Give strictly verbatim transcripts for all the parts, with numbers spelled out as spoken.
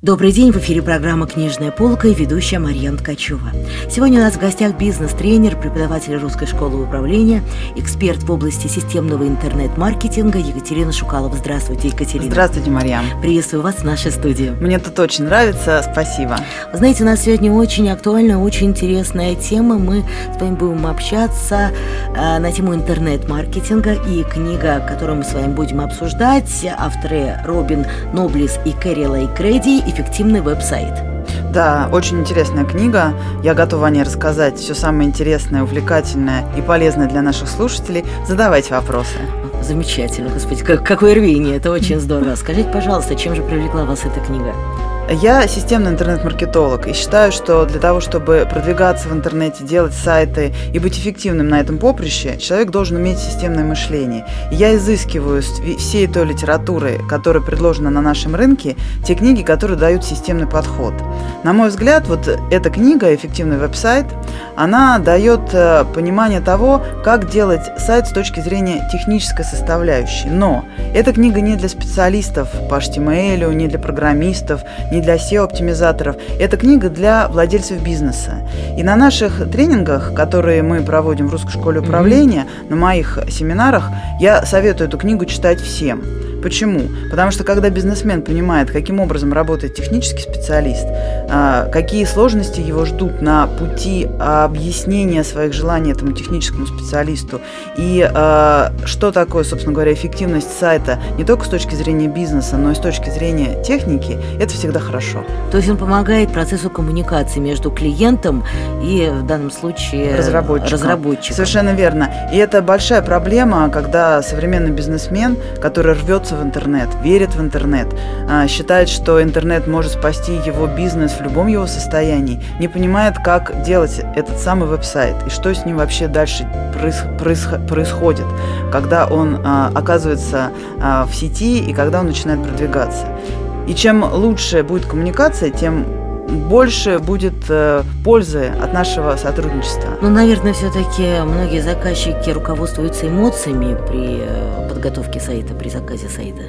Добрый день, в эфире программа «Книжная полка» и ведущая Мария Ткачева. Сегодня у нас в гостях бизнес-тренер, преподаватель Русской школы управления, эксперт в области системного интернет-маркетинга Екатерина Шукалова. Здравствуйте, Екатерина. Здравствуйте, Мария. Приветствую вас в нашей студии. Мне тут очень нравится, спасибо. Вы знаете, у нас сегодня очень актуальная, очень интересная тема. Мы с вами будем общаться э, на тему интернет-маркетинга, и книга, которую мы с вами будем обсуждать, авторы Робин Ноблес и К. Греди, «Эффективный веб-сайт». Да, очень интересная книга. Я готова о ней рассказать все самое интересное, увлекательное и полезное для наших слушателей. Задавайте вопросы. Замечательно, господи, как, какое рвение, это очень здорово. Скажите, пожалуйста, чем же привлекла вас эта книга? Я системный интернет-маркетолог и считаю, что для того, чтобы продвигаться в интернете, делать сайты и быть эффективным на этом поприще, человек должен иметь системное мышление. И я изыскиваю всей той литературы, которая предложена на нашем рынке, те книги, которые дают системный подход. На мой взгляд, вот эта книга «Эффективный веб-сайт», она дает понимание того, как делать сайт с точки зрения технической составляющей. Но эта книга не для специалистов по эйч ти эм эль, не для программистов, не для сео-оптимизаторов. Это книга для владельцев бизнеса. И на наших тренингах, которые мы проводим в Русской школе управления, mm-hmm. на моих семинарах, я советую эту книгу читать всем. Почему? Потому что когда бизнесмен понимает, каким образом работает технический специалист, какие сложности его ждут на пути объяснения своих желаний этому техническому специалисту, и что такое, собственно говоря, эффективность сайта не только с точки зрения бизнеса, но и с точки зрения техники, это всегда хорошо. То есть он помогает процессу коммуникации между клиентом и, в данном случае, разработчиком. разработчиком. Совершенно верно. И это большая проблема, когда современный бизнесмен, который рвется в интернет, верит в интернет, считает, что интернет может спасти его бизнес в любом его состоянии, не понимает, как делать этот самый веб-сайт и что с ним вообще дальше происходит, когда он оказывается в сети и когда он начинает продвигаться. И чем лучше будет коммуникация, тем больше будет э, пользы от нашего сотрудничества. Ну, наверное, все-таки многие заказчики руководствуются эмоциями при э, подготовке сайта, при заказе сайта.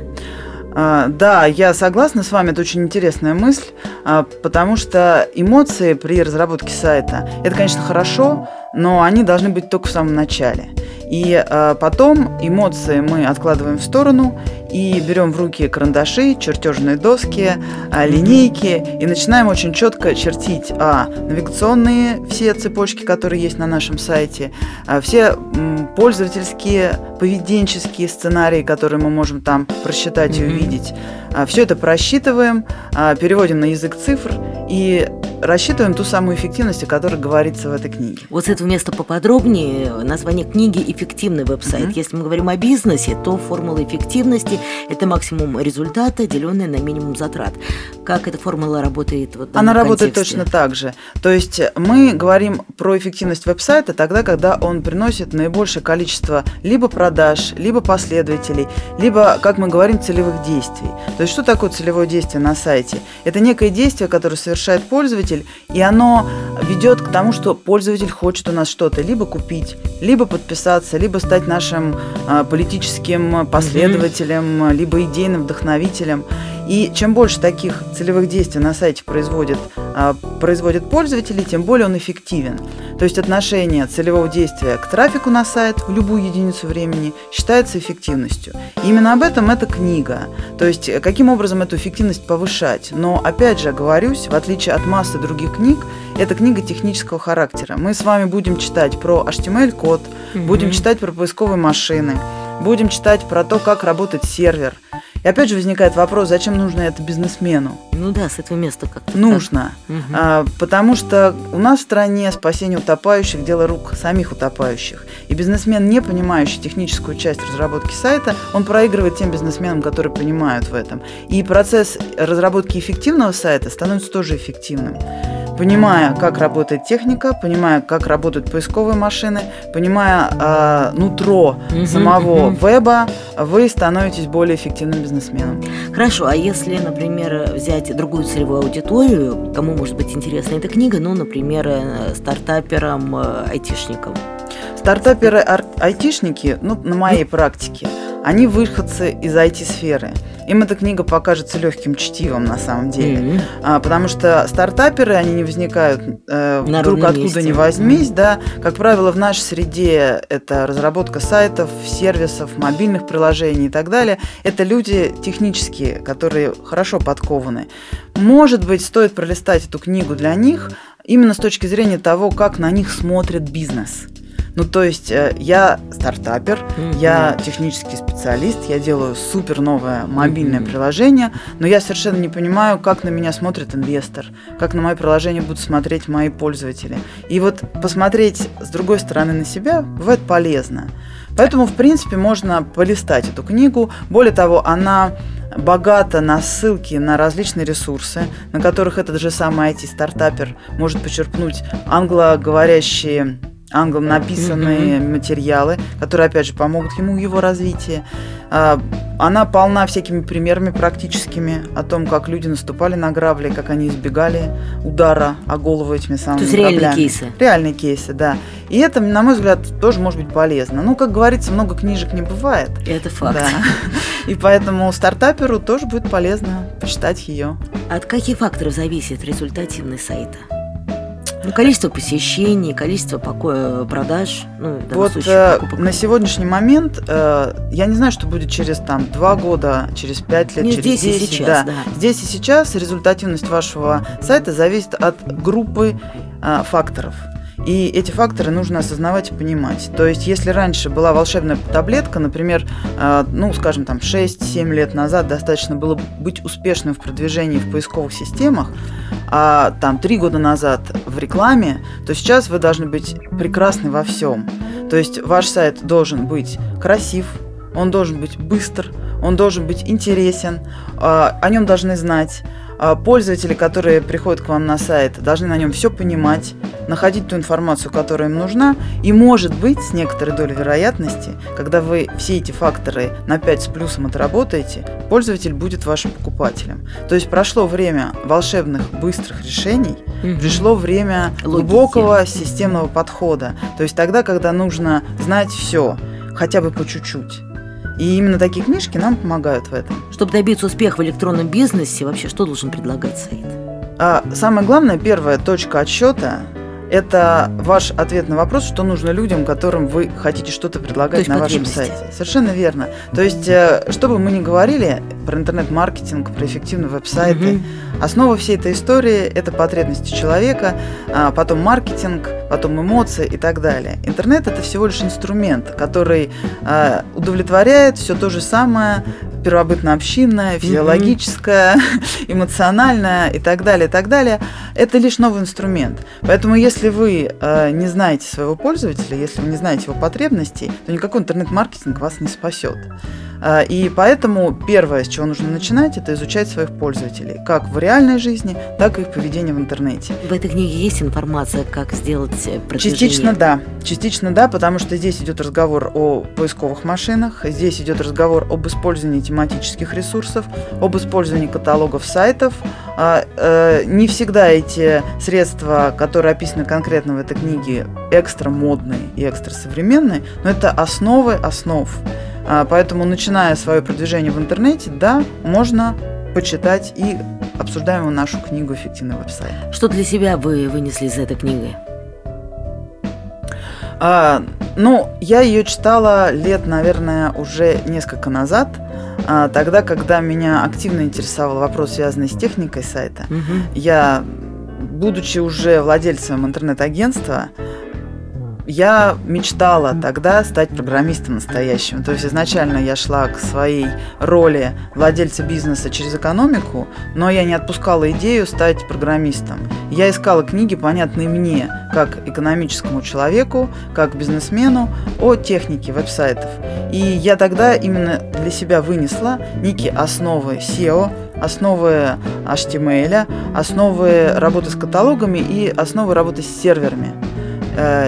А, да, я согласна с вами, это очень интересная мысль, а, потому что эмоции при разработке сайта, это, конечно, хорошо, но они должны быть только в самом начале. И э, потом эмоции мы откладываем в сторону и берем в руки карандаши, чертежные доски, э, линейки и начинаем очень четко чертить а, навигационные все цепочки, которые есть на нашем сайте, а, все м, пользовательские, поведенческие сценарии, которые мы можем там просчитать mm-hmm. и увидеть. А, все это просчитываем, а, переводим на язык цифр и рассчитываем ту самую эффективность, о которой говорится в этой книге. Вот с этого места поподробнее. Название книги «Эффективный веб-сайт». Mm-hmm. Если мы говорим о бизнесе, то формула эффективности – это максимум результата, деленное на минимум затрат. Как эта формула работает вот в данном контексте? Она работает точно так же. То есть мы говорим про эффективность веб-сайта тогда, когда он приносит наибольшее количество либо продаж, либо последователей, либо, как мы говорим, целевых действий. То есть что такое целевое действие на сайте? Это некое действие, которое совершает пользователь, и оно ведет к тому, что пользователь хочет у нас что-то либо купить, либо подписаться, либо стать нашим политическим последователем, mm-hmm. либо идейным вдохновителем. И чем больше таких целевых действий на сайте производит, производит пользователи, тем более он эффективен. То есть отношение целевого действия к трафику на сайт в любую единицу времени считается эффективностью. И именно об этом эта книга. То есть каким образом эту эффективность повышать. Но опять же, оговорюсь, в отличие от массы других книг, эта книга технического характера. Мы с вами будем читать про эйч ти эм эль-код, mm-hmm. будем читать про поисковые машины, будем читать про то, как работает сервер. И опять же возникает вопрос, зачем нужно это бизнесмену? Ну да, с этого места как-то. Нужно, угу. а, потому что у нас в стране спасение утопающих – дело рук самих утопающих. И бизнесмен, не понимающий техническую часть разработки сайта, он проигрывает тем бизнесменам, которые понимают в этом. И процесс разработки эффективного сайта становится тоже эффективным. Понимая, как работает техника, понимая, как работают поисковые машины, понимая э, нутро mm-hmm, самого mm-hmm. веба, вы становитесь более эффективным бизнесменом. Хорошо, а если, например, взять другую целевую аудиторию, кому может быть интересна эта книга, ну, например, стартаперам, айтишникам? Стартаперы-айтишники, ну, на моей практике, они выходцы из ай ти-сферы. Им эта книга покажется легким чтивом, на самом деле. Mm-hmm. а, потому что стартаперы, они не возникают э, вдруг откуда месте. ни возьмись. Mm-hmm. Да. Как правило, в нашей среде это разработка сайтов, сервисов, мобильных приложений и так далее. Это люди технические, которые хорошо подкованы. Может быть, стоит пролистать эту книгу для них именно с точки зрения того, как на них смотрит бизнес. Ну, то есть, я стартапер, mm-hmm. я технический специалист, я делаю супер новое мобильное mm-hmm. приложение, но я совершенно не понимаю, как на меня смотрит инвестор, как на мое приложение будут смотреть мои пользователи. И вот посмотреть с другой стороны на себя бывает полезно. Поэтому, в принципе, можно полистать эту книгу. Более того, она богата на ссылки на различные ресурсы, на которых этот же самый ай ти-стартапер может почерпнуть англоговорящие англом написанные mm-hmm. материалы, которые, опять же, помогут ему в его развитии. Она полна всякими примерами практическими о том, как люди наступали на грабли, как они избегали удара о голову этими самыми граблями. То есть граблями. Реальные кейсы. Реальные кейсы, да. И это, на мой взгляд, тоже может быть полезно. Ну, как говорится, много книжек не бывает. Это факт. Да. И поэтому стартаперу тоже будет полезно почитать ее. От каких факторов зависит результативность сайта? Ну, количество посещений, количество поко- продаж. Ну, в данном вот случае, покупок. На сегодняшний момент э, я не знаю, что будет через там, два года, через пять лет, не через здесь десять. И сейчас, да. Да. Здесь и сейчас результативность вашего сайта зависит от группы э, факторов. И эти факторы нужно осознавать и понимать. То есть, если раньше была волшебная таблетка, например, ну, скажем, там шесть-семь лет назад достаточно было быть успешным в продвижении в поисковых системах, а там три года назад в рекламе, то сейчас вы должны быть прекрасны во всем. То есть, ваш сайт должен быть красив, он должен быть быстр, он должен быть интересен, о нем должны знать. Пользователи, которые приходят к вам на сайт, должны на нем все понимать, находить ту информацию, которая им нужна. И, может быть, с некоторой долей вероятности, когда вы все эти факторы на пять с плюсом отработаете, пользователь будет вашим покупателем. То есть прошло время волшебных быстрых решений, mm-hmm. пришло время Логики. глубокого системного подхода. То есть тогда, когда нужно знать все, хотя бы по чуть-чуть. И именно такие книжки нам помогают в этом. Чтобы добиться успеха в электронном бизнесе, вообще что должен предлагать сайт? А, самое главное, первая точка отсчета – это ваш ответ на вопрос, что нужно людям, которым вы хотите что-то предлагать на вашем сайте. Совершенно верно. То есть, что бы мы ни говорили про интернет-маркетинг, про эффективные веб-сайты, угу. основа всей этой истории – это потребности человека, потом маркетинг, потом эмоции и так далее. Интернет – это всего лишь инструмент, который э, удовлетворяет все то же самое первобытно-общинное, физиологическое, mm-hmm. эмоциональное и так далее, и так далее. Это лишь новый инструмент. Поэтому если вы э, не знаете своего пользователя, если вы не знаете его потребностей, то никакой интернет-маркетинг вас не спасет. Э, и поэтому первое, с чего нужно начинать, это изучать своих пользователей, как в реальной жизни, так и их поведение в интернете. В этой книге есть информация, как сделать продвижение? Частично да, частично да, потому что здесь идет разговор о поисковых машинах, здесь идет разговор об использовании тематических ресурсов, об использовании каталогов сайтов. Не всегда эти средства, которые описаны конкретно в этой книге, экстра модные и экстра современные, но это основы основ. Поэтому, начиная свое продвижение в интернете, да, можно почитать и обсуждаемую нашу книгу «Эффективный веб-сайт». Что для себя вы вынесли из этой книги? А, ну, я ее читала лет, наверное, уже несколько назад, а, тогда, когда меня активно интересовал вопрос, связанный с техникой сайта. Mm-hmm. Я, будучи уже владельцем интернет-агентства, я мечтала тогда стать программистом настоящим. То есть изначально я шла к своей роли владельца бизнеса через экономику, но я не отпускала идею стать программистом. Я искала книги, понятные мне, как экономическому человеку, как бизнесмену, о технике веб-сайтов. И я тогда именно для себя вынесла некие основы сео, основы эйч ти эм эль, основы работы с каталогами и основы работы с серверами.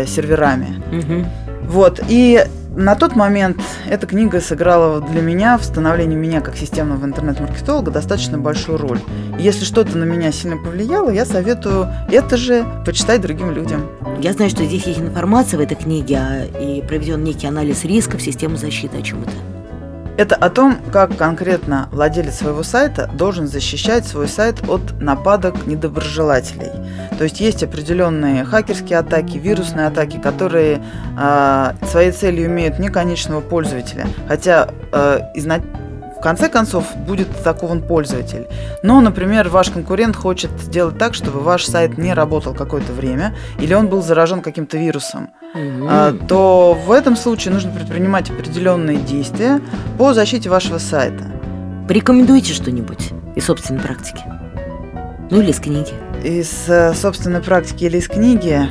серверами. Mm-hmm. Вот. И на тот момент эта книга сыграла для меня в становлении меня как системного интернет-маркетолога достаточно большую роль. И если что-то на меня сильно повлияло, я советую это же почитать другим людям. Я знаю, что здесь есть информация в этой книге, и проведен некий анализ рисков, системы защиты, о чем это. Это о том, как конкретно владелец своего сайта должен защищать свой сайт от нападок недоброжелателей. То есть есть определенные хакерские атаки, вирусные атаки, которые э, своей целью имеют не конечного пользователя, хотя э, изна... в конце концов будет атакован пользователь. Но, например, ваш конкурент хочет сделать так, чтобы ваш сайт не работал какое-то время, или он был заражен каким-то вирусом. Mm-hmm. То в этом случае нужно предпринимать определенные действия по защите вашего сайта. Порекомендуйте что-нибудь из собственной практики? Ну или из книги? Из собственной практики или из книги?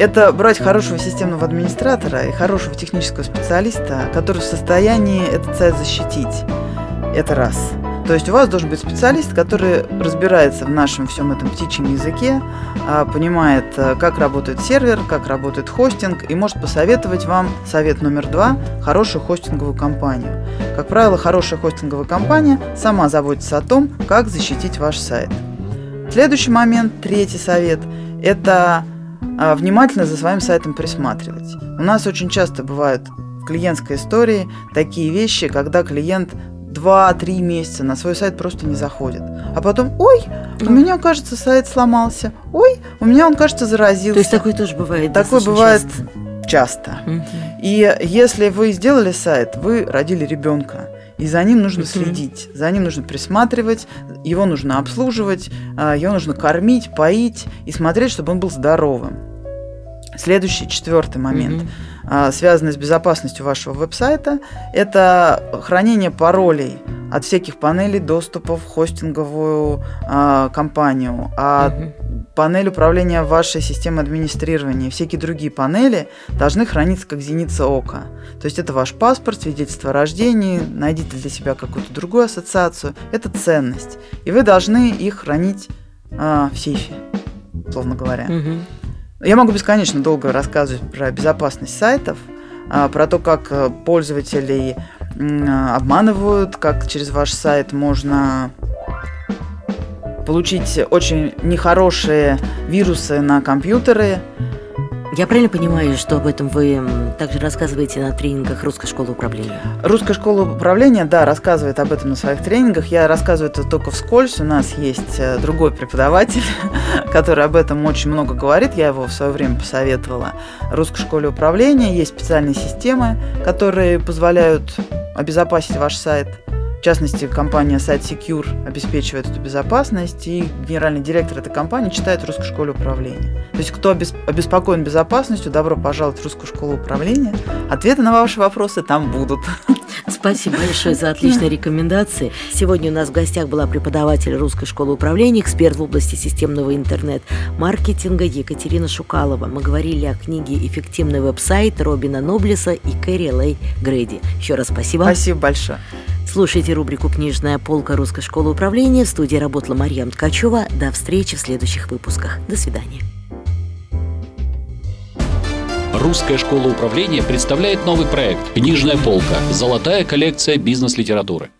Это брать хорошего системного администратора и хорошего технического специалиста, который в состоянии этот сайт защитить. Это раз. То есть у вас должен быть специалист, который разбирается в нашем всем этом птичьем языке, понимает, как работает сервер, как работает хостинг, и может посоветовать вам, совет номер два, хорошую хостинговую компанию. Как правило, хорошая хостинговая компания сама заботится о том, как защитить ваш сайт. Следующий момент, третий совет – это внимательно за своим сайтом присматривать. У нас очень часто бывают в клиентской истории такие вещи, когда клиент два-три месяца на свой сайт просто не заходит. А потом, ой, у меня, кажется, сайт сломался. Ой, у меня он, кажется, заразился. То есть такое тоже бывает? Такое бывает часто. часто. И если вы сделали сайт, вы родили ребенка. И за ним нужно следить, за ним нужно присматривать, его нужно обслуживать, его нужно кормить, поить и смотреть, чтобы он был здоровым. Следующий, четвертый момент, mm-hmm. связанный с безопасностью вашего веб-сайта, это хранение паролей от всяких панелей доступа в хостинговую э, компанию, от mm-hmm. панель управления вашей системой администрирования. Всякие другие панели должны храниться как зеница ока. То есть это ваш паспорт, свидетельство о рождении, найдите для себя какую-то другую ассоциацию. Это ценность. И вы должны их хранить э, в сейфе, условно говоря. Mm-hmm. Я могу бесконечно долго рассказывать про безопасность сайтов, про то, как пользователей обманывают, как через ваш сайт можно получить очень нехорошие вирусы на компьютеры. Я правильно понимаю, что об этом вы также рассказываете на тренингах Русской школы управления? Русская школа управления, да, рассказывает об этом на своих тренингах. Я рассказываю это только вскользь. У нас есть другой преподаватель, который об этом очень много говорит. Я его в свое время посоветовала. В Русской школе управления есть специальные системы, которые позволяют обезопасить ваш сайт. В частности, компания Сайт Секьюр обеспечивает эту безопасность, и генеральный директор этой компании читает в Русской школе управления. То есть, кто обеспокоен безопасностью, добро пожаловать в Русскую школу управления. Ответы на ваши вопросы там будут. Спасибо большое за отличные рекомендации. Сегодня у нас в гостях была преподаватель Русской школы управления, эксперт в области системного интернет-маркетинга Екатерина Шукалова. Мы говорили о книге «Эффективный веб-сайт» Робина Ноблеса и К. Греди. Еще раз спасибо. Спасибо большое. Слушайте рубрику «Книжная полка Русской школы управления». В студии работала Мария Ткачева. До встречи в следующих выпусках. До свидания. Русская школа управления представляет новый проект «Книжная полка. Золотая коллекция бизнес-литературы».